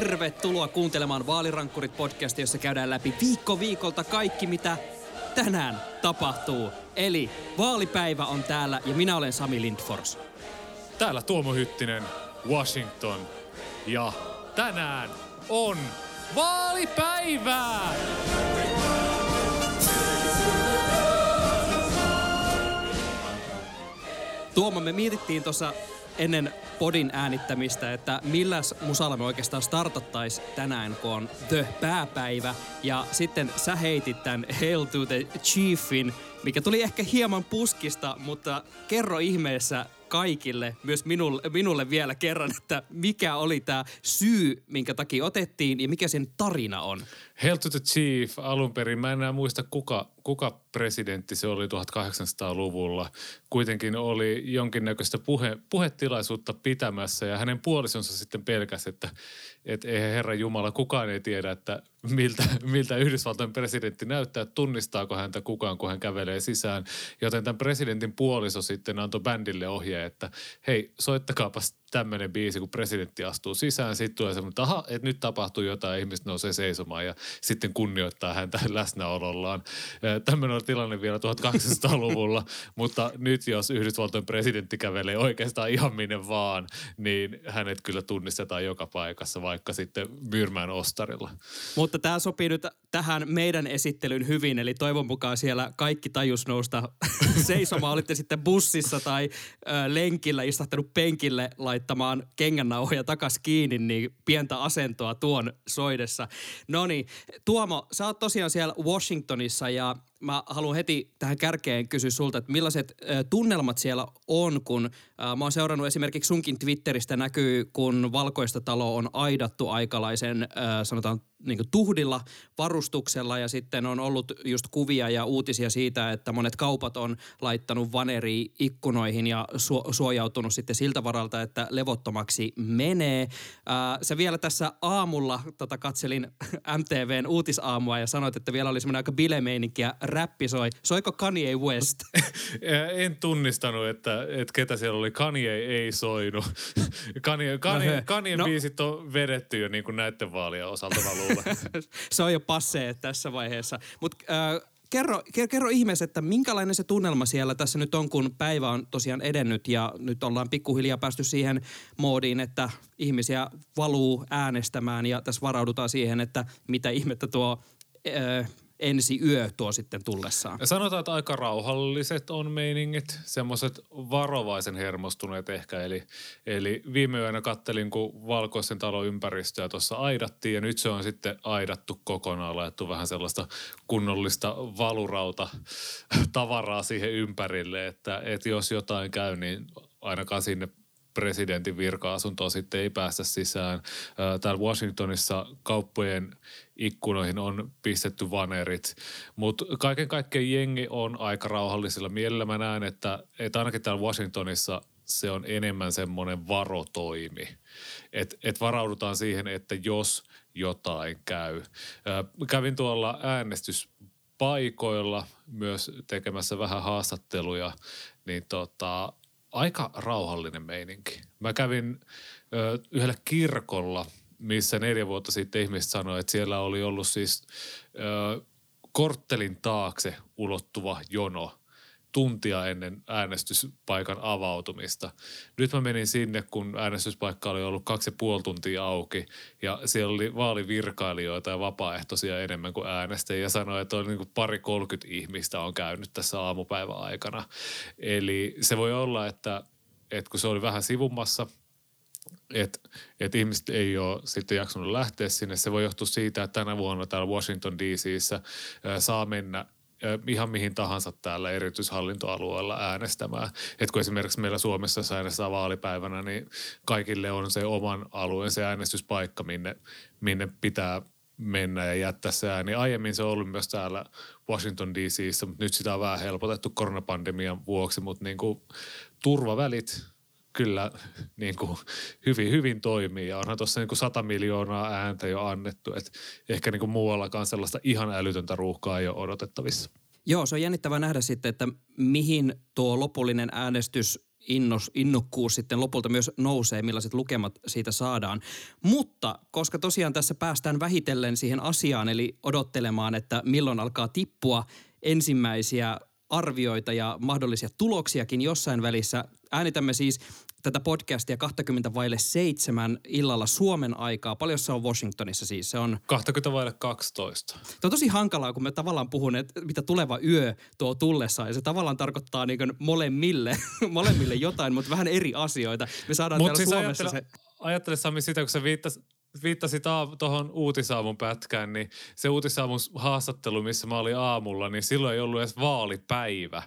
Tervetuloa kuuntelemaan Vaalirankkurit-podcastia, jossa käydään läpi viikko viikolta kaikki, mitä tänään tapahtuu. Eli vaalipäivä on täällä ja minä olen Sami Lindfors. Täällä Tuomo Hyttinen, Washington. Ja tänään on vaalipäivää! Tuomo, me mietittiin tuossa ennen podin äänittämistä, että milläs musalla me oikeastaan startattais tänään, kun on The Pääpäivä. Ja sitten sä heitit tän Hail to the Chiefin, mikä tuli ehkä hieman puskista, mutta kerro ihmeessä kaikille, myös minulle vielä kerran, että mikä oli tämä syy, minkä takia otettiin ja mikä sen tarina on. Hail to the Chief alun perin. Mä en enää muista, kuka presidentti se oli 1800-luvulla. Kuitenkin oli jonkinnäköistä puhetilaisuutta pitämässä ja hänen puolisonsa sitten pelkäsi, että eihän Herra Jumala, kukaan ei tiedä, että miltä Yhdysvaltain presidentti näyttää, tunnistaako häntä kukaan, kun hän kävelee sisään. Joten tämän presidentin puoliso sitten antoi bändille ohjeen, että hei, soittakaapas tämmöinen biisi, kun presidentti astuu sisään. Sitten tulee semmoinen, että aha, että nyt tapahtuu jotain, ihmiset nousee seisomaan ja sitten kunnioittaa häntä läsnäolollaan. Tämmöinen on tilanne vielä 1800-luvulla, mutta nyt jos Yhdysvaltojen presidentti kävelee oikeastaan ihan minne vaan, niin hänet kyllä tunnistetaan joka paikassa, vaikka sitten Myyrmään ostarilla. Mutta tämä sopii nyt tähän meidän esittelyn hyvin, eli toivon mukaan siellä kaikki tajus nousta seisomaan. Olitte sitten bussissa tai lenkillä, istahtanut penkille laittamaan kengännauhoja takas kiinni, niin pientä asentoa tuon soidessa. Noniin, Tuomo, sä oot tosiaan siellä Washingtonissa ja mä haluan heti tähän kärkeen kysyä sulta, että millaiset tunnelmat siellä on, kun mä oon seurannut esimerkiksi sunkin Twitteristä näkyy, kun Valkoista taloa on aidattu aikalaisen, sanotaan niin kuin tuhdilla varustuksella ja sitten on ollut just kuvia ja uutisia siitä, että monet kaupat on laittanut vaneria ikkunoihin ja suojautunut sitten siltä varalta, että levottomaksi menee. Sä vielä tässä aamulla katselin MTVn uutisaamua ja sanoit, että vielä oli semmoinen aika bilemeininki ja räppi soi. Soiko Kanye West? En tunnistanut, että ketä siellä oli. Kanye ei soinut. Kanye biisit on vedetty jo niin kuin näiden vaalien osalta valuun. Se on jo passee tässä vaiheessa. Mutta kerro ihmeessä, että minkälainen se tunnelma siellä tässä nyt on, kun päivä on tosiaan edennyt ja nyt ollaan pikkuhiljaa päästy siihen moodiin, että ihmisiä valuu äänestämään ja tässä varaudutaan siihen, että mitä ihmettä tuo ensi yö tuo sitten tullessaan. Sanotaan, että aika rauhalliset on meiningit, semmoiset varovaisen hermostuneet ehkä. Eli viime yönä kattelin, kun Valkoisen talon ympäristöä tuossa aidattiin ja nyt se on sitten aidattu kokonaan, laittu vähän sellaista kunnollista valurauta tavaraa siihen ympärille, että jos jotain käy, niin ainakaan sinne presidentin virka-asuntoon sitten ei päästä sisään. Täällä Washingtonissa kauppojen ikkunoihin on pistetty vanerit, mutta kaiken kaikkiaan jengi on aika rauhallisilla mielellä. Mä näen, että ainakin täällä Washingtonissa se on enemmän semmoinen varotoimi. Et varaudutaan siihen, että jos jotain käy. Kävin tuolla äänestyspaikoilla myös tekemässä vähän haastatteluja, niin aika rauhallinen meininki. Mä kävin yhdellä kirkolla, missä 4 vuotta sitten ihmiset sanoi, että siellä oli ollut siis korttelin taakse ulottuva jono tuntia ennen äänestyspaikan avautumista. Nyt mä menin sinne, kun äänestyspaikka oli ollut 2,5 tuntia auki ja siellä oli vaalivirkailijoita ja vapaaehtoisia enemmän kuin äänestäjiä ja sanoi, että oli niin kuin 20-30 ihmistä on käynyt tässä aamupäivän aikana. Eli se voi olla, että kun se oli vähän sivummassa, että ihmiset ei ole sitten jaksanut lähteä sinne. Se voi johtua siitä, että tänä vuonna täällä Washington DC:ssä saa mennä ihan mihin tahansa täällä erityishallintoalueella äänestämään. Et kun esimerkiksi meillä Suomessa, jos äänestää vaalipäivänä, niin kaikille on se oman alueen se äänestyspaikka, minne pitää mennä ja jättää se ääni. Aiemmin se on ollut myös täällä Washington DC:ssä, mutta nyt sitä on vähän helpotettu koronapandemian vuoksi, mutta niin kuin turvavälit kyllä niin kuin hyvin toimii ja onhan tuossa niin kuin 100 miljoonaa ääntä jo annettu, että ehkä niin kuin muuallakaan sellaista ihan älytöntä ruuhkaa ei ole odotettavissa. Joo, se on jännittävää nähdä sitten, että mihin tuo lopullinen äänestys innokkuus sitten lopulta myös nousee, millaiset lukemat siitä saadaan. Mutta koska tosiaan tässä päästään vähitellen siihen asiaan, eli odottelemaan, että milloin alkaa tippua ensimmäisiä arvioita ja mahdollisia tuloksiakin jossain välissä. Äänitämme siis tätä podcastia 6:40 illalla Suomen aikaa. Paljon se on Washingtonissa siis? Se on 11:40. Tämä on tosi hankalaa, kun me tavallaan puhun, että mitä tuleva yö tuo tullessaan. Ja se tavallaan tarkoittaa niin kuin molemmille jotain, mutta vähän eri asioita. Me saadaan mut täällä siis Suomessa ajattele Sami sitä, kun sä viittasit tuohon Uutisaamun pätkään, niin se Uutisaamun haastattelu, missä mä olin aamulla, niin silloin ei ollut edes vaalipäivä.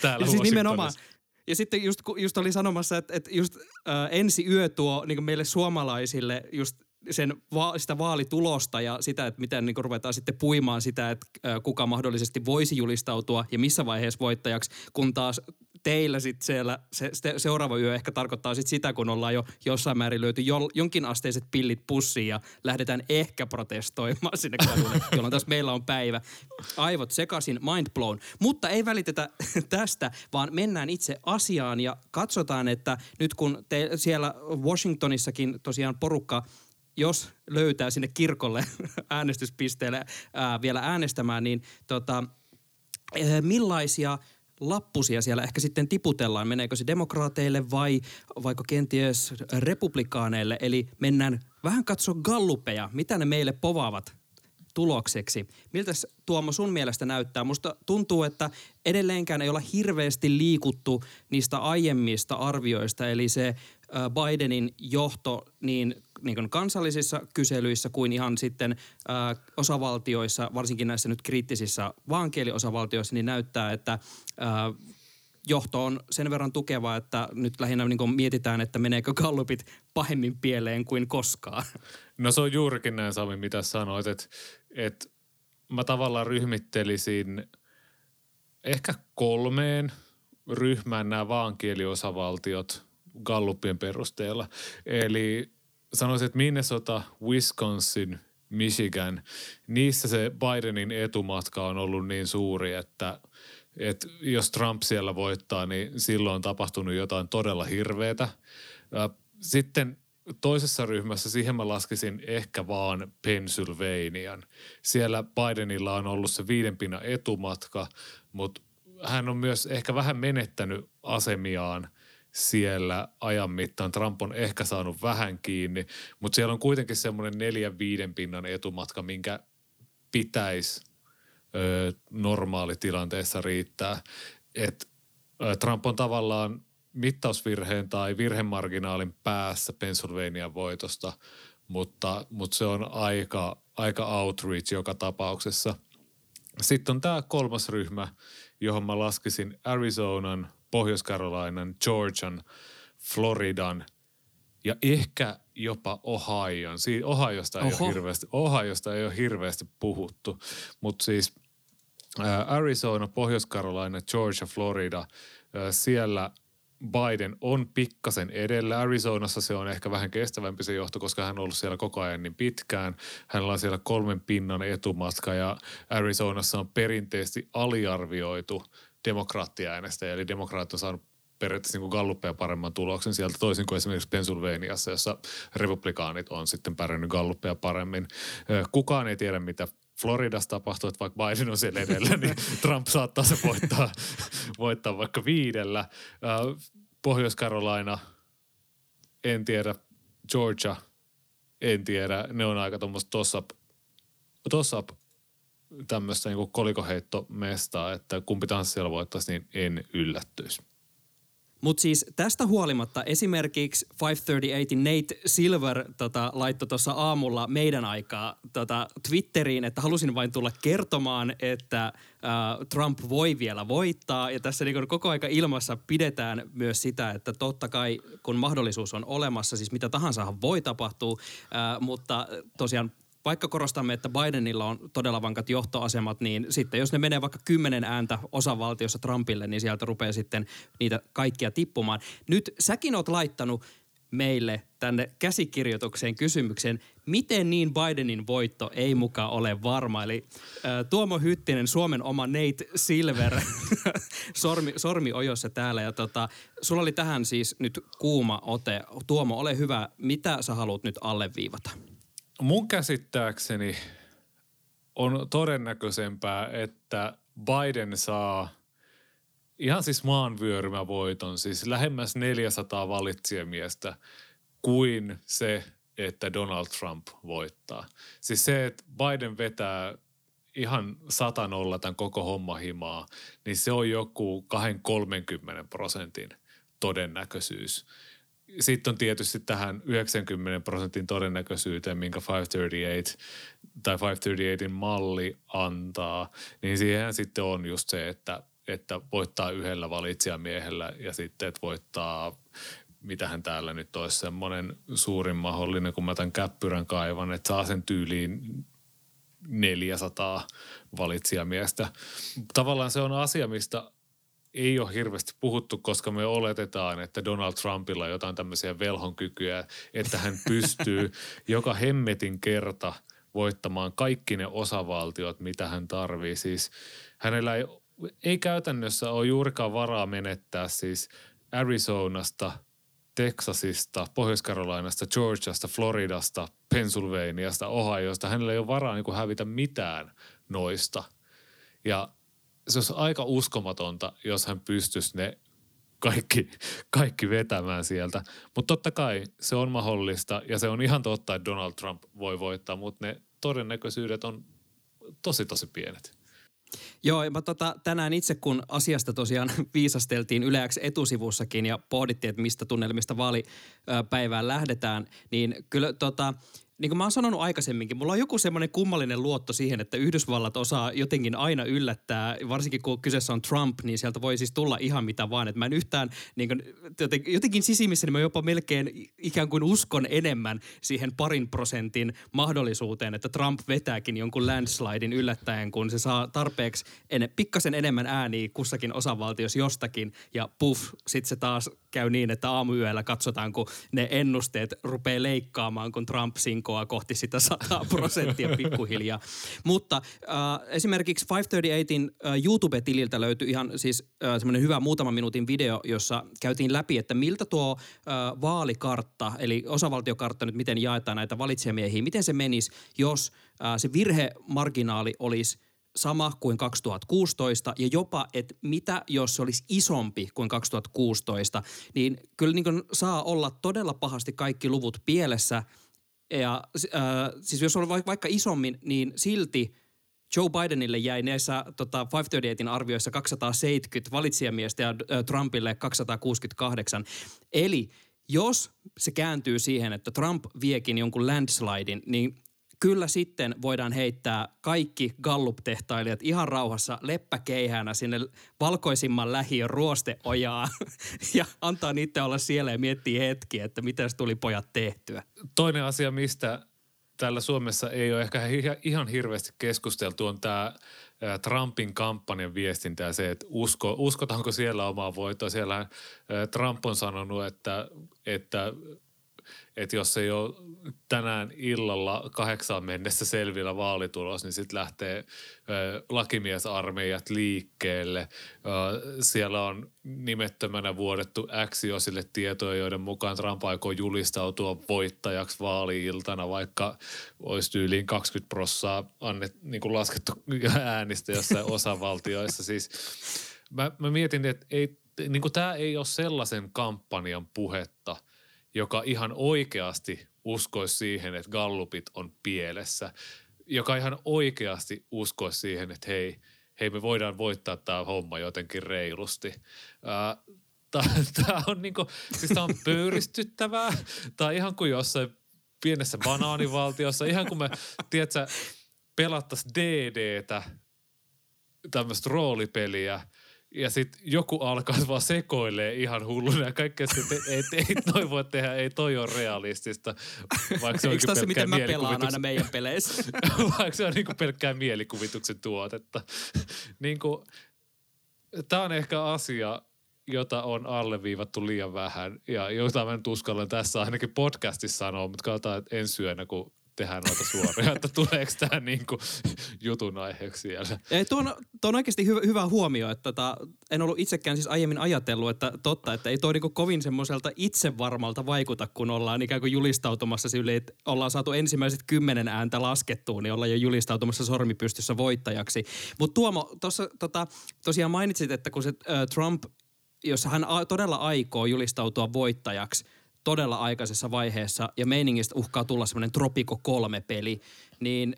Täällä siis nimenomaan. Ja sitten just oli sanomassa, että just ensi yö tuo niin meille suomalaisille just sitä vaalitulosta ja sitä, että miten niin ruvetaan sitten puimaan sitä, että kuka mahdollisesti voisi julistautua ja missä vaiheessa voittajaksi, kun taas teillä sitten siellä seuraava yö ehkä tarkoittaa sitten sitä, kun ollaan jo jossain määrin löyty jonkinasteiset pillit pussiin ja lähdetään ehkä protestoimaan sinne kadulle, jolloin taas meillä on päivä. Aivot sekaisin, mind blown. Mutta ei välitetä tästä, vaan mennään itse asiaan ja katsotaan, että nyt kun siellä Washingtonissakin tosiaan porukka, jos löytää sinne kirkolle äänestyspisteelle vielä äänestämään, niin millaisia lappusia siellä ehkä sitten tiputellaan? Meneekö se demokraateille vai vaikka kenties republikaaneille? Eli mennään vähän katsoa gallupeja, mitä ne meille povaavat tulokseksi. Miltäs Tuomo sun mielestä näyttää? Musta tuntuu, että edelleenkään ei olla hirveästi liikuttu niistä aiemmista arvioista, eli se Bidenin johto niin kuin kansallisissa kyselyissä kuin ihan sitten osavaltioissa, varsinkin näissä nyt kriittisissä vaankieliosavaltioissa, niin näyttää, että johto on sen verran tukeva, että nyt lähinnä niin kuin mietitään, että meneekö gallupit pahemmin pieleen kuin koskaan. No se on juurikin näin, Sami, mitä sanoit, että mä tavallaan ryhmittelisin ehkä kolmeen ryhmään nämä vaankieliosavaltiot gallupien perusteella. Eli sanoisin, että Minnesota, Wisconsin, Michigan, niissä se Bidenin etumatka on ollut niin suuri, että jos Trump siellä voittaa, niin silloin on tapahtunut jotain todella hirveätä. Sitten toisessa ryhmässä, siihen mä laskisin ehkä vaan Pennsylvanian. Siellä Bidenilla on ollut se 5 pinnan etumatka, mutta hän on myös ehkä vähän menettänyt asemiaan siellä ajan mittaan. Trump on ehkä saanut vähän kiinni, mutta siellä on kuitenkin semmoinen 4-5 pinnan etumatka, minkä pitäisi normaalitilanteessa riittää. Et Trump on tavallaan mittausvirheen tai virhemarginaalin päässä Pennsylvanian voitosta, mutta se on aika outreach joka tapauksessa. Sitten on tämä kolmas ryhmä, johon mä laskisin Arizonan, Pohjois-Carolinan, Georgian, Floridan ja ehkä jopa Ohioon. Ohiosta ei ole hirveästi puhuttu, mutta siis Arizona, Pohjois-Carolina, Georgia, Florida, siellä Biden on pikkasen edellä. Arizonassa se on ehkä vähän kestävämpi se johto, koska hän on ollut siellä koko ajan niin pitkään. Hänellä on siellä 3 pinnan etumatka ja Arizonassa on perinteisesti aliarvioitu demokraattiäänestäjä, eli demokraatti on saanut periaatteessa niin galluppeja paremman tuloksen sieltä, toisin kuin esimerkiksi Pennsylvaniassa, jossa republikaanit on sitten pärjännyt galluppeja paremmin. Kukaan ei tiedä, mitä Floridassa tapahtuu, että vaikka Biden on siellä edellä, niin Trump saattaa se voittaa vaikka 5. Pohjois-Carolina, en tiedä, Georgia, en tiedä, ne on aika tuommoista toss-up tämmöistä niin kolikoheittomestaa, että kumpi tanssijalla voittaisi, niin en yllättyisi. Mutta siis tästä huolimatta esimerkiksi 538 Nate Silver laittoi tuossa aamulla meidän aikaa Twitteriin, että halusin vain tulla kertomaan, että Trump voi vielä voittaa. Ja tässä niin koko aika ilmassa pidetään myös sitä, että totta kai kun mahdollisuus on olemassa, siis mitä tahansa voi tapahtua, mutta tosiaan vaikka korostamme, että Bidenilla on todella vankat johtoasemat, niin sitten jos ne menee vaikka 10 ääntä osavaltiossa Trumpille, niin sieltä rupeaa sitten niitä kaikkia tippumaan. Nyt säkin oot laittanut meille tänne käsikirjoitukseen kysymykseen, miten niin Bidenin voitto ei muka ole varma. Eli Tuomo Hyttinen, Suomen oma Nate Silver, sormi ojossa täällä. Ja sulla oli tähän siis nyt kuuma ote. Tuomo, ole hyvä. Mitä sä haluat nyt alleviivata? Mun käsittääkseni on todennäköisempää, että Biden saa ihan siis maanvyörymävoiton, siis lähemmäs 400 valitsijamiestä kuin se, että Donald Trump voittaa. Siis se, että Biden vetää ihan 100-0 tämän koko hommahimaa, niin se on joku 20-30% todennäköisyys. Sitten on tietysti tähän 90% todennäköisyyteen, minkä 538 tai 538in malli antaa, niin siihen sitten on just se, että voittaa yhdellä valitsijamiehellä ja sitten, että voittaa, mitähän täällä nyt olisi semmoinen suurin mahdollinen, kun mä tämän käppyrän kaivan, että saa sen tyyliin 400 valitsijamiestä. Tavallaan se on asia, mistä ei ole hirveästi puhuttu, koska me oletetaan, että Donald Trumpilla on jotain tämmöisiä velhonkykyjä, että hän pystyy joka hemmetin kerta voittamaan kaikki ne osavaltiot, mitä hän tarvii. Siis hänellä ei käytännössä ole juurikaan varaa menettää siis Arizonasta, Texasista, Pohjois-Karolainasta, Georgiasta, Floridasta, Pennsylvaniasta, Ohiosta. Hänellä ei ole varaa niin kuin hävitä mitään noista. Ja se olisi aika uskomatonta, jos hän pystyisi ne kaikki vetämään sieltä. Mutta totta kai se on mahdollista ja se on ihan totta, että Donald Trump voi voittaa, mutta ne todennäköisyydet on tosi pienet. Joo, ja tänään itse kun asiasta tosiaan viisasteltiin Yle X etusivussakin ja pohdittiin, että mistä tunnelmista vaalipäivään lähdetään, niin kyllä niin kuin mä oon sanonut aikaisemminkin, mulla on joku semmoinen kummallinen luotto siihen, että Yhdysvallat osaa jotenkin aina yllättää, varsinkin kun kyseessä on Trump, niin sieltä voi siis tulla ihan mitä vaan. Että mä en yhtään, niin kuin, jotenkin sisimmissä niin mä jopa melkein ikään kuin uskon enemmän siihen 2% mahdollisuuteen, että Trump vetääkin jonkun landslidein yllättäen, kun se saa tarpeeksi pikkasen enemmän ääniä kussakin osavaltiossa jostakin ja puff, sit se taas käy niin, että aamuyöllä katsotaan, kun ne ennusteet rupeaa leikkaamaan, kun Trump sinkoaa kohti sitä 100% pikkuhiljaa. Mutta esimerkiksi 538in YouTube-tililtä löytyi ihan siis semmoinen hyvä muutaman minuutin video, jossa käytiin läpi, että miltä tuo vaalikartta, eli osavaltiokartta nyt, miten jaetaan näitä valitsijamiehiä, miten se menisi, jos se virhemarginaali olisi sama kuin 2016 ja jopa, että mitä jos se olisi isompi kuin 2016, niin kyllä niin kuin saa olla todella pahasti kaikki luvut pielessä. Ja siis jos on vaikka isommin, niin silti Joe Bidenille jäi näissä 538in arvioissa 270 valitsijamiestä ja Trumpille 268. Eli jos se kääntyy siihen, että Trump viekin jonkun landslidein, niin kyllä sitten voidaan heittää kaikki Gallup-tehtailijat ihan rauhassa leppäkeihänä sinne valkoisimman lähiön ruosteojaa ja antaa niitä olla siellä ja miettiä hetki, että mitäs tuli pojat tehtyä. Toinen asia, mistä täällä Suomessa ei ole ehkä ihan hirveästi keskusteltu, on tämä Trumpin kampanjan viestintä ja se, että uskotaanko siellä omaa voittoa. Siellä Trump on sanonut, että jos ei ole tänään illalla 8 mennessä selvillä vaalitulos, niin sitten lähtee lakimiesarmeijat liikkeelle. Siellä on nimettömänä vuodettu X-osille tietoja, joiden mukaan Trump aikoo julistautua voittajaksi vaali-iltana, vaikka olisi tyyliin 20% niin laskettu äänistä jossain osavaltioissa. Siis mä mietin, että niin tämä ei ole sellaisen kampanjan puhetta, joka ihan oikeasti uskoisi siihen, että gallupit on pielessä, joka ihan oikeasti uskoisi siihen, että hei me voidaan voittaa tämä homma jotenkin reilusti. Tämä on, niinku, siis on pöyristyttävää. Tämä on ihan kuin jossain pienessä banaanivaltiossa, ihan kuin me, tiedätkö, pelattaisiin DDtä, tämmöistä roolipeliä, ja sitten joku alkaa vaan sekoilee ihan hulluna ja kaikkea sitten, että ei toi voi tehdä, ei toi ole realistista. Vaikka se onkin pelkkää miten mä pelaan aina meidän peleissä? Vaikka se on niinku pelkkää mielikuvituksen tuotetta. Niinku, tää on ehkä asia, jota on alleviivattu liian vähän ja jota mä nyt uskallan tässä ainakin podcastissa sanoa, mutta katsotaan, että ensi yönä, kun tehdään noita suoria, että tuleeko tämä niinku jutun aiheeksi siellä. Tuo on oikeasti hyvä huomio, että en ollut itsekään siis aiemmin ajatellut, että totta, että ei tuo niinku kovin semmoiselta itsevarmalta vaikuta, kun ollaan ikään kuin julistautumassa sille, että ollaan saatu ensimmäiset 10 ääntä laskettua, niin ollaan jo julistautumassa sormipystyssä voittajaksi. Mutta Tuomo, tuossa tosiaan mainitsit, että kun se Trump, jos hän todella aikoo julistautua voittajaksi, todella aikaisessa vaiheessa ja meiningistä uhkaa tulla semmoinen Tropico 3-peli, niin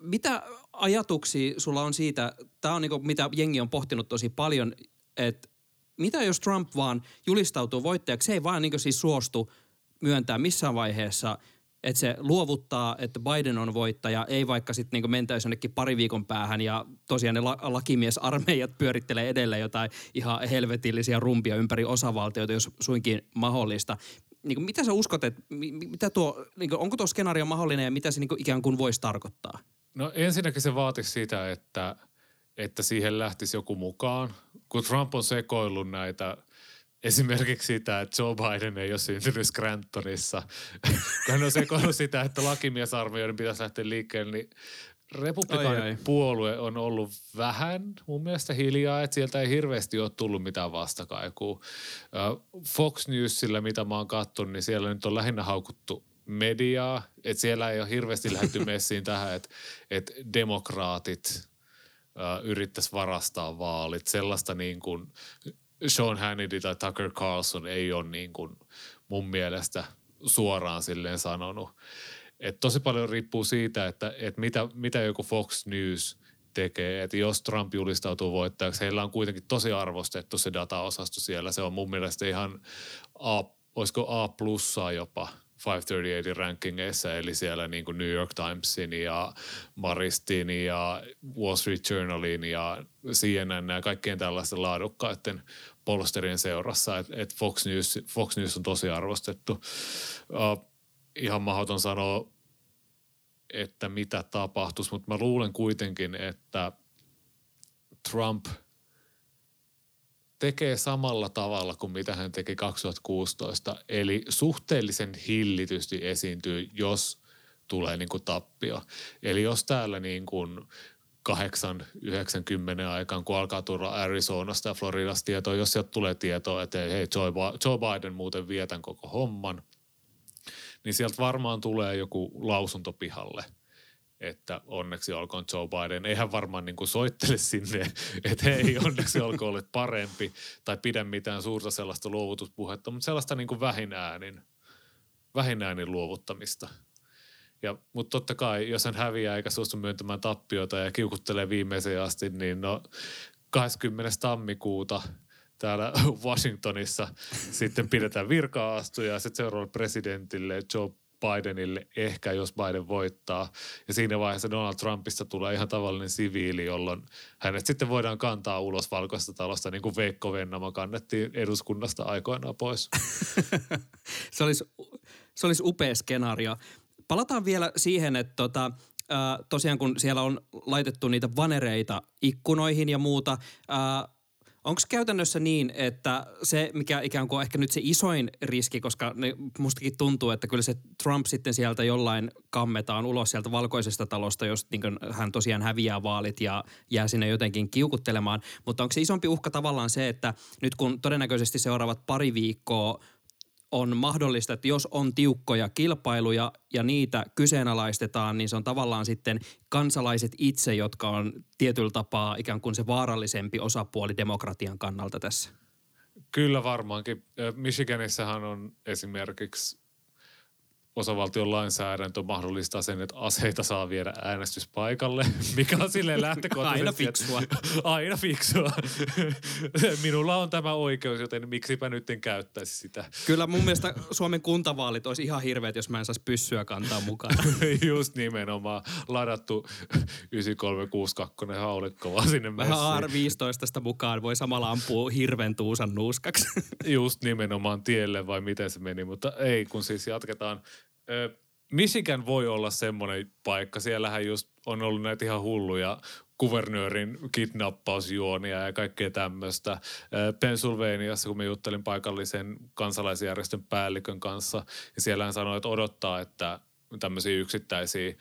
mitä ajatuksia sulla on siitä, tämä on niin kuin, mitä jengi on pohtinut tosi paljon, että mitä jos Trump vaan julistautuu voittajaksi, se ei vaan niin kuin siis suostu myöntää missään vaiheessa, että se luovuttaa, että Biden on voittaja, ei vaikka sitten niin kuin mentäisi jonnekin pari viikon päähän ja tosiaan ne lakimiesarmeijat pyörittelee edelleen jotain ihan helvetillisiä rumpia ympäri osavaltioita, jos suinkin mahdollista. Niin kuin mitä sä uskot, että niin kuin, onko tuo skenaario mahdollinen ja mitä se niin kuin ikään kuin voisi tarkoittaa? No ensinnäkin se vaatisi sitä, että siihen lähtisi joku mukaan, kun Trump on sekoillut näitä... Esimerkiksi sitä, että Joe Biden ei ole syntynyt Scrantonissa. Hän on sekoillut sitä, että lakimiesarmeijoiden pitäisi lähteä liikkeelle, niin republikaanipuolue on ollut vähän mun mielestä hiljaa, että sieltä ei hirveästi ole tullut mitään vastakaikua. Fox Newsillä, mitä mä oon katsonut, niin siellä nyt on lähinnä haukuttu mediaa, että siellä ei ole hirveästi lähdetty messiin tähän, että demokraatit yrittäisi varastaa vaalit, sellaista niin kuin... Sean Hannity tai Tucker Carlson ei ole niin kuin mun mielestä suoraan silleen sanonut. Et tosi paljon riippuu siitä, että mitä joku Fox News tekee. Et jos Trump julistautuu voittajaksi, heillä on kuitenkin tosi arvostettu se dataosasto siellä. Se on mun mielestä ihan olisiko A+:aa jopa 538 rankingeissa, eli siellä niin kuin New York Timesin ja Maristin ja Wall Street Journalin ja CNN ja kaikkien tällaisten laadukkaiden polsterien seurassa, että Fox News on tosi arvostettu. Ihan mahdoton sanoa, että mitä tapahtuisi, mutta mä luulen kuitenkin, että Trump tekee samalla tavalla kuin mitä hän teki 2016, eli suhteellisen hillitysti esiintyy, jos tulee niin kuin tappio. Eli jos täällä niin kuin 8-90 aikaan, kun alkaa tulla Arizonasta ja Floridasta tietoa, jos sieltä tulee tietoa, että hei, Joe Biden muuten vietän koko homman, niin sieltä varmaan tulee joku lausunto pihalle, että onneksi olkoon Joe Biden. Eihän varmaan niin kuin soittele sinne, että hei, onneksi olkoon, olet parempi, tai pidä mitään suurta sellaista luovutuspuhetta, mutta sellaista niin kuin vähin äänin luovuttamista. Mutta totta kai, jos hän häviää eikä suostu myöntämään tappiota ja kiukuttelee viimeiseen asti, niin 20. tammikuuta täällä Washingtonissa sitten pidetään virka-astuja ja sitten seuraavalle presidentille Joe Bidenille ehkä, jos Biden voittaa. Ja siinä vaiheessa Donald Trumpista tulee ihan tavallinen siviili, jolloin hänet sitten voidaan kantaa ulos Valkoisesta talosta, niin kuin Veikko Vennamo kannettiin eduskunnasta aikoinaan pois. Se olisi upea skenaario. Palataan vielä siihen, että tosiaan kun siellä on laitettu niitä vanereita ikkunoihin ja muuta, onko käytännössä niin, että se, mikä ikään kuin on ehkä nyt se isoin riski, koska mustakin tuntuu, että kyllä se Trump sitten sieltä jollain kammetaan ulos sieltä Valkoisesta talosta, jos niin kuin hän tosiaan häviää vaalit ja jää sinne jotenkin kiukuttelemaan. Mutta onko se isompi uhka tavallaan se, että nyt kun todennäköisesti seuraavat pari viikkoa on mahdollista, että jos on tiukkoja kilpailuja ja niitä kyseenalaistetaan, niin se on tavallaan sitten kansalaiset itse, jotka on tietyllä tapaa ikään kuin se vaarallisempi osapuoli demokratian kannalta tässä. Kyllä varmaankin. Michiganissähän on esimerkiksi osavaltion lainsäädäntö mahdollistaa sen, että aseita saa viedä äänestyspaikalle, mikä on silleen lähtökohtaisesti. Aina fiksua. Minulla on tämä oikeus, joten miksipä nyt en käyttäisi sitä. Kyllä mun mielestä Suomen kuntavaalit olisi ihan hirveät, jos mä en saisi pyssyä kantaa mukaan. Just nimenomaan. Ladattu 9362 haulikko vaan sinne messiin. Vähän AR-15 mukaan voi samalla ampua hirven tuusan nuuskaksi. Just nimenomaan tielle vai miten se meni, mutta ei kun siis jatketaan. Michigan voi olla semmoinen paikka. Siellähän just on ollut näitä ihan hulluja kuvernöörin kidnappausjuonia ja kaikkea tämmöistä. Pennsylvaniassa, kun me juttelin paikallisen kansalaisjärjestön päällikön kanssa, ja siellä hän sanoi, että odottaa, että tämmöisiä yksittäisiä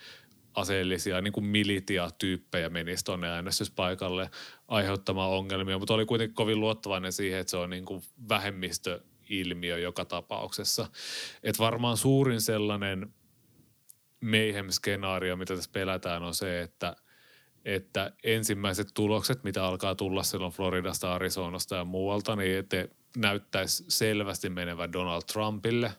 aseellisia niin kuin militia-tyyppejä menisi tuonne äänestyspaikalle aiheuttamaan ongelmia, mutta oli kuitenkin kovin luottavainen siihen, että se on niin kuin vähemmistöilmiö joka tapauksessa. Et varmaan suurin sellainen mayhem-skenaario, mitä tässä pelätään, on se, että ensimmäiset tulokset, mitä alkaa tulla silloin Floridasta, Arizonasta ja muualta, niin että näyttäisi selvästi menevän Donald Trumpille.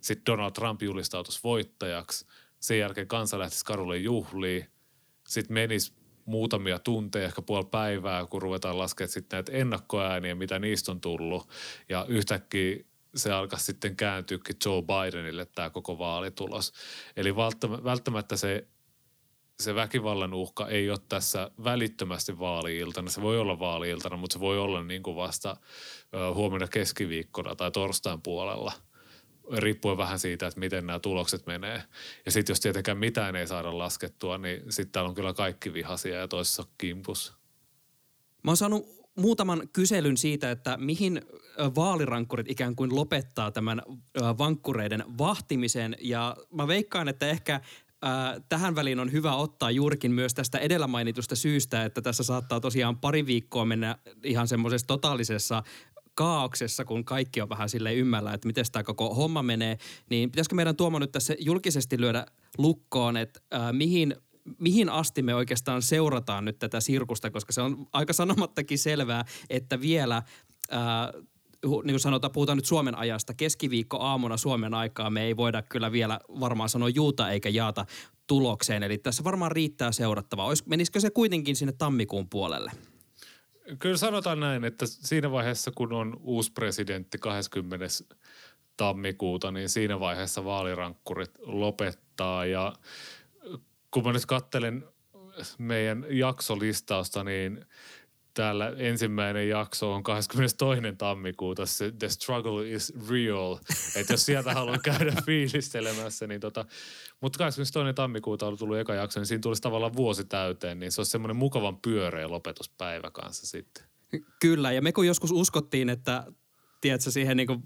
Sitten Donald Trump julistautuisi voittajaksi. Sen jälkeen kansa lähtisi kadulle juhliin. Sitten menisi muutamia tunteja, ehkä puoli päivää, kun ruvetaan laskemaan sitten näitä ennakkoääniä, mitä niistä on tullut. Ja yhtäkkiä se alkaisi sitten kääntyykin Joe Bidenille tämä koko vaalitulos. Eli välttämättä se väkivallan uhka ei ole tässä välittömästi vaali-iltana. Se voi olla vaali-iltana, mutta se voi olla niin kuin vasta huomenna keskiviikkona tai torstain puolella. Riippuen vähän siitä, että miten nämä tulokset menee. Ja sitten jos tietenkään mitään ei saada laskettua, niin sitten täällä on kyllä kaikki vihaisia ja toisessa kimpus. Mä oon saanut muutaman kyselyn siitä, että mihin vaalirankkurit ikään kuin lopettaa tämän vankkureiden vahtimisen. Ja mä veikkaan, että ehkä tähän väliin on hyvä ottaa juurikin myös tästä edellä mainitusta syystä, että tässä saattaa tosiaan pari viikkoa mennä ihan semmoisessa totaalisessa kaauksessa, kun kaikki on vähän silleen ymmällä, että miten tämä koko homma menee, niin pitäisikö meidän Tuomo nyt tässä julkisesti lyödä lukkoon, että mihin asti me oikeastaan seurataan nyt tätä sirkusta, koska se on aika sanomattakin selvää, että vielä niin kuin sanotaan, puhutaan nyt Suomen ajasta, keskiviikko aamuna Suomen aikaa me ei voida kyllä vielä varmaan sanoa juuta eikä jaata tulokseen, eli tässä varmaan riittää seurattavaa. Menisikö se kuitenkin sinne tammikuun puolelle? Kyllä sanotaan näin, että siinä vaiheessa, kun on uusi presidentti 20. tammikuuta, niin siinä vaiheessa vaalirankkurit lopettaa. Ja kun mä nyt katselen meidän jaksolistausta, niin täällä ensimmäinen jakso on 22. tammikuuta, se The Struggle is Real. Että jos sieltä haluan käydä fiilistelemässä, niin Mutta 22. tammikuuta on tullut eka jakso, niin siinä tulisi tavallaan vuosi täyteen, niin se olisi semmoinen mukavan pyöreä lopetuspäivä kanssa sitten. Kyllä, ja me kun joskus uskottiin, että tiedätkö, siihen niin kuin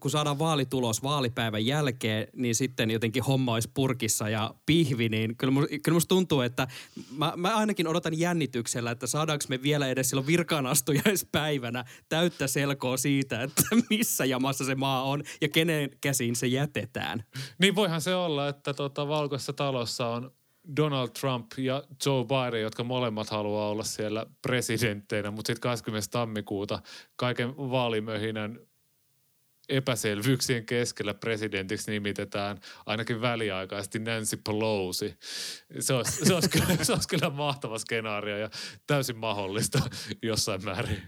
kun saadaan vaalitulos vaalipäivän jälkeen, niin sitten jotenkin homma olisi purkissa ja pihvi, niin kyllä musta tuntuu, että mä ainakin odotan jännityksellä, että saadaanko me vielä edes silloin virkaanastujaispäivänä täyttä selkoa siitä, että missä jamassa se maa on ja kenen käsiin se jätetään. Niin voihan se olla, että Valkoisessa talossa on Donald Trump ja Joe Biden, jotka molemmat haluaa olla siellä presidentteinä, mutta sitten 20. tammikuuta kaiken vaalimöhinän epäselvyyksien keskellä presidentiksi nimitetään ainakin väliaikaisesti Nancy Pelosi. Se olisi kyllä mahtava skenaario ja täysin mahdollista jossain määrin.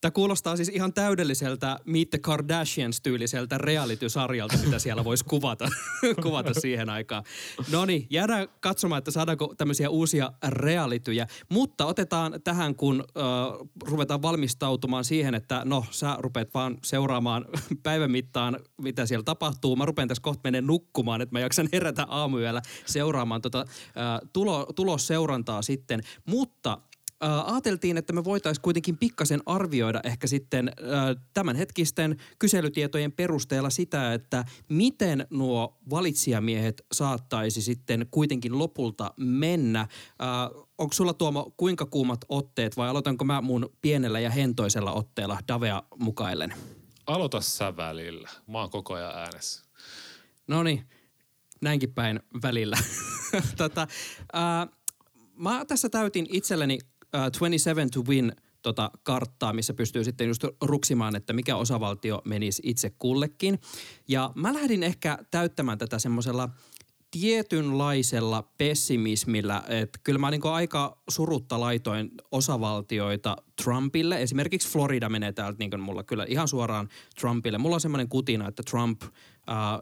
Tämä kuulostaa siis ihan täydelliseltä Meet the Kardashians-tyyliseltä reality-sarjalta, mitä siellä voisi kuvata siihen aikaan. No niin, jäädään katsomaan, että saadaanko tämmöisiä uusia realityjä. Mutta otetaan tähän, kun ruvetaan valmistautumaan siihen, että sä rupeat vaan seuraamaan päivän mittaan, mitä siellä tapahtuu. Mä rupean tässä kohta menemään nukkumaan, että mä jaksan herätä aamuyöllä seuraamaan tulosseurantaa sitten. Mutta ajateltiin, että me voitaisiin kuitenkin pikkasen arvioida ehkä sitten tämänhetkisten kyselytietojen perusteella sitä, että miten nuo valitsijamiehet saattaisi sitten kuitenkin lopulta mennä. Onko sulla, Tuomo, kuinka kuumat otteet vai aloitanko mä mun pienellä ja hentoisella otteella Davea mukaillen? Aloita sä välillä. Mä oon koko ajan äänessä. Noniin, näinkin päin välillä. Mä tässä täytin itselleni 27 to win karttaa, missä pystyy sitten just ruksimaan, että mikä osavaltio menisi itse kullekin. Ja mä lähdin ehkä täyttämään tätä semmoisella tietynlaisella pessimismillä, että kyllä mä niinku aika surutta laitoin osavaltioita Trumpille. Esimerkiksi Florida menee täältä niinku mulla kyllä ihan suoraan Trumpille. Mulla on semmoinen kutina, että Trump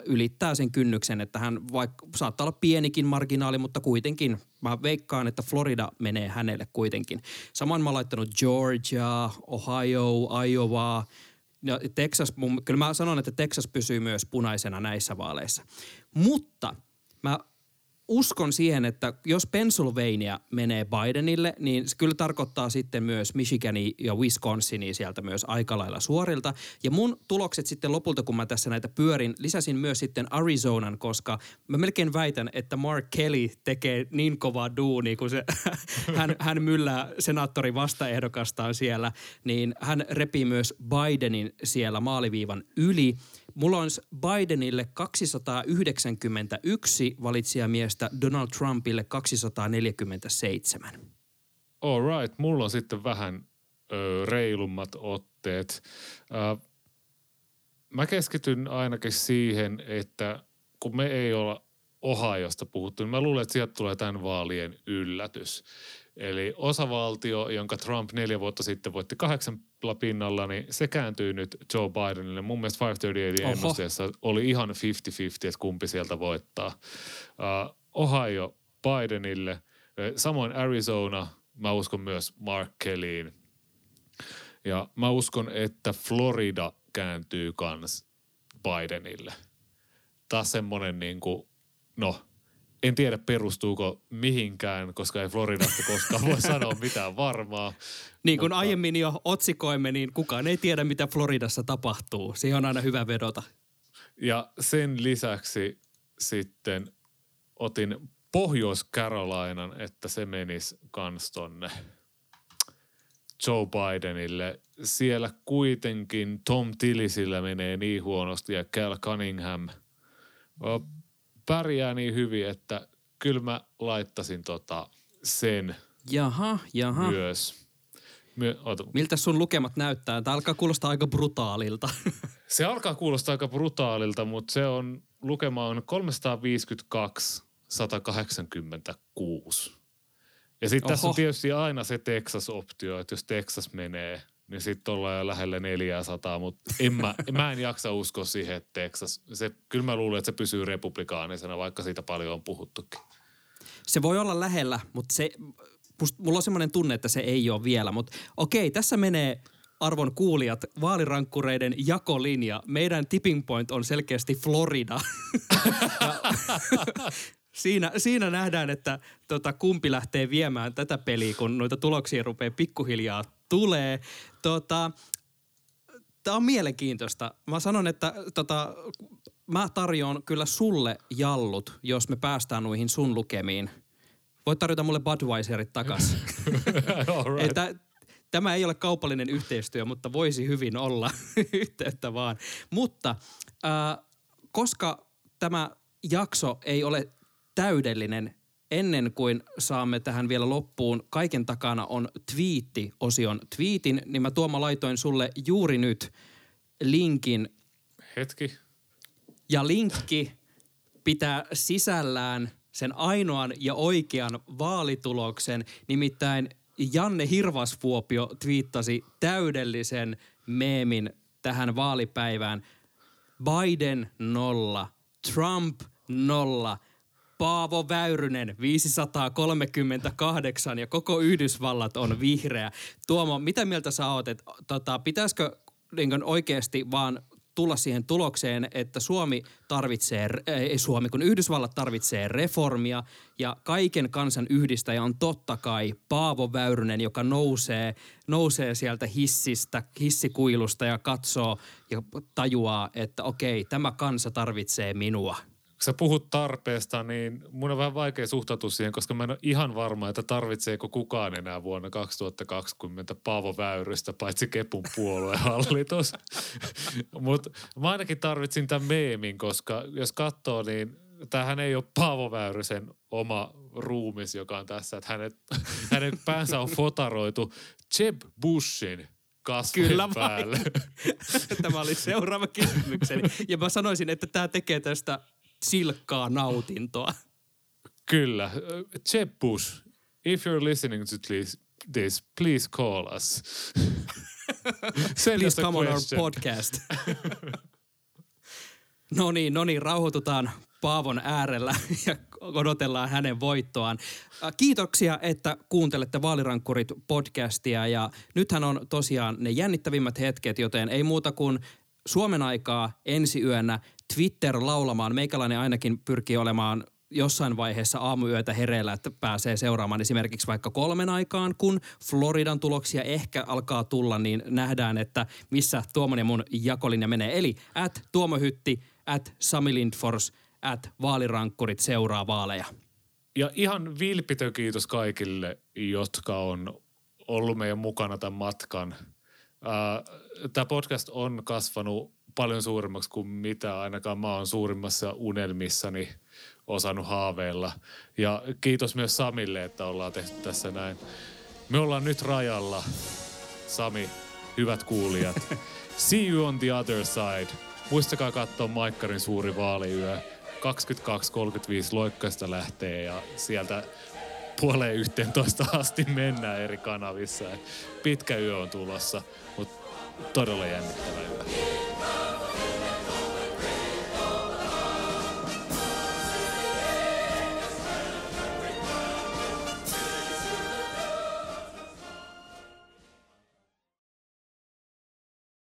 ylittää sen kynnyksen, että hän vaikka saattaa olla pienikin marginaali, mutta kuitenkin mä veikkaan, että Florida menee hänelle kuitenkin. Samoin mä oon laittanut Georgia, Ohio, Iowa, ja Texas. Kyllä mä sanon, että Texas pysyy myös punaisena näissä vaaleissa. Mutta mä uskon siihen, että jos Pennsylvania menee Bidenille, niin se kyllä tarkoittaa sitten myös Michigania ja Wisconsinia sieltä myös aika lailla suorilta. Ja mun tulokset sitten lopulta, kun mä tässä näitä pyörin, lisäsin myös sitten Arizonan, koska mä melkein väitän, että Mark Kelly tekee niin kovaa duunia, kun se, hän myllää senaattorin vastaehdokastaan siellä, niin hän repii myös Bidenin siellä maaliviivan yli. Mulla on Bidenille 291 valitsijamiestä, Donald Trumpille 247. All right, mulla on sitten vähän reilummat otteet. Mä keskityn ainakin siihen, että kun me ei olla Ohiosta puhuttu, niin mä luulen, että sieltä tulee tämän vaalien yllätys. Eli osavaltio, jonka Trump 4 vuotta sitten voitti 8%, niin se kääntyy nyt Joe Bidenille. Mun mielestä FiveThirtyEightin ennusteessa oli ihan 50-50, että kumpi sieltä voittaa. Ohio Bidenille, samoin Arizona, mä uskon myös Mark Kellyin. Ja mä uskon, että Florida kääntyy kans Bidenille. Taas semmonen niinku, no... En tiedä perustuuko mihinkään, koska ei Floridasta koskaan voi sanoa mitään varmaa. Niin kuin aiemmin jo otsikoimme, niin kukaan ei tiedä, mitä Floridassa tapahtuu. Siihen on aina hyvä vedota. Ja sen lisäksi sitten otin Pohjois-Carolinan, että se menisi kans tonne Joe Bidenille. Siellä kuitenkin Tom Tillisillä menee niin huonosti ja Cal Cunningham pärjää niin hyvin, että kyllä mä laittasin sen jaha. Myös. Miltä sun lukemat näyttää? Tämä alkaa kuulostaa aika brutaalilta. Se alkaa kuulostaa aika brutaalilta, mutta se on lukema on 352-186. Ja sitten tässä on tietysti aina se Texas-optio, että jos Texas menee, niin sitten ollaan jo lähellä 400, mutta mä en jaksa uskoa siihen, että Texas, kyllä mä luulen, että se pysyy republikaanisena, vaikka siitä paljon on puhuttukin. Se voi olla lähellä, mutta mulla on semmoinen tunne, että se ei ole vielä, mutta okei, tässä menee arvon kuulijat, vaalirankkureiden jakolinja. Meidän tipping point on selkeästi Florida. Siinä nähdään, että kumpi lähtee viemään tätä peliä, kun noita tuloksia rupeaa pikkuhiljaa tulee. Tämä on mielenkiintoista. Mä sanon, että mä tarjoan kyllä sulle jallut, jos me päästään noihin sun lukemiin. Voit tarjota mulle Budweiserit takaisin. Right. Tämä ei ole kaupallinen yhteistyö, mutta voisi hyvin olla yhteyttä vaan. Mutta koska tämä jakso ei ole täydellinen, ennen kuin saamme tähän vielä loppuun, kaiken takana on twiitti-osion twiitin, niin mä Tuomo laitoin sulle juuri nyt linkin. Hetki. Ja linkki pitää sisällään sen ainoan ja oikean vaalituloksen, nimittäin Janne Hirvasvuorio twiittasi täydellisen meemin tähän vaalipäivään. Biden 0, Trump 0. Paavo Väyrynen, 538 ja koko Yhdysvallat on vihreä. Tuomo, mitä mieltä sä oot, että pitäisikö niin oikeasti vaan tulla siihen tulokseen, että Yhdysvallat tarvitsee reformia ja kaiken kansan yhdistäjä on totta kai Paavo Väyrynen, joka nousee sieltä hissikuilusta ja katsoo ja tajuaa, että okei, tämä kansa tarvitsee minua. Kun sä puhut tarpeesta, niin mun on vähän vaikea suhtautua siihen, koska mä en ole ihan varma, että tarvitseeko kukaan enää vuonna 2020 Paavo Väyrystä, paitsi Kepun puoluehallitus. Mutta mä ainakin tarvitsin tämän meemin, koska jos katsoo, niin tämähän ei ole Paavo Väyrysen oma ruumis, joka on tässä. Että hänen päänsä on fotaroitu Jeb Bushin kasvojen päälle. Tämä oli seuraava kysymykseni. Ja mä sanoisin, että tämä tekee tästä silkkaa nautintoa. Kyllä. Jeb Bush, if you're listening to this, please call us. Please come on our podcast. No niin, rauhoitutaan Paavon äärellä ja odotellaan hänen voittoaan. Kiitoksia, että kuuntelette Vaalirankkurit-podcastia ja nythän on tosiaan ne jännittävimmät hetket, joten ei muuta kuin Suomen aikaa ensi yönä Twitter laulamaan. Meikäläinen ainakin pyrkii olemaan jossain vaiheessa aamuyötä hereillä, että pääsee seuraamaan esimerkiksi vaikka 3 aikaan, kun Floridan tuloksia ehkä alkaa tulla, niin nähdään, että missä Tuomon ja mun jakolinja menee. Eli @tuomohytti, @Sami Lindfors, @vaalirankkurit seuraa vaaleja. Ja ihan vilpitön kiitos kaikille, jotka on ollut meidän mukana tämän matkan. Tämä podcast on kasvanut paljon suuremmaksi kuin mitä ainakaan mä oon suurimmassa unelmissani osannut haaveilla. Ja kiitos myös Samille, että ollaan tehty tässä näin. Me ollaan nyt rajalla. Sami, hyvät kuulijat. See you on the other side. Muistakaa katsoa Maikkarin suuri vaaliyö. 22.35 Loikkaista lähtee ja sieltä 11:30 asti mennään eri kanavissa. Pitkä yö on tulossa, mutta todella jännittävä yö.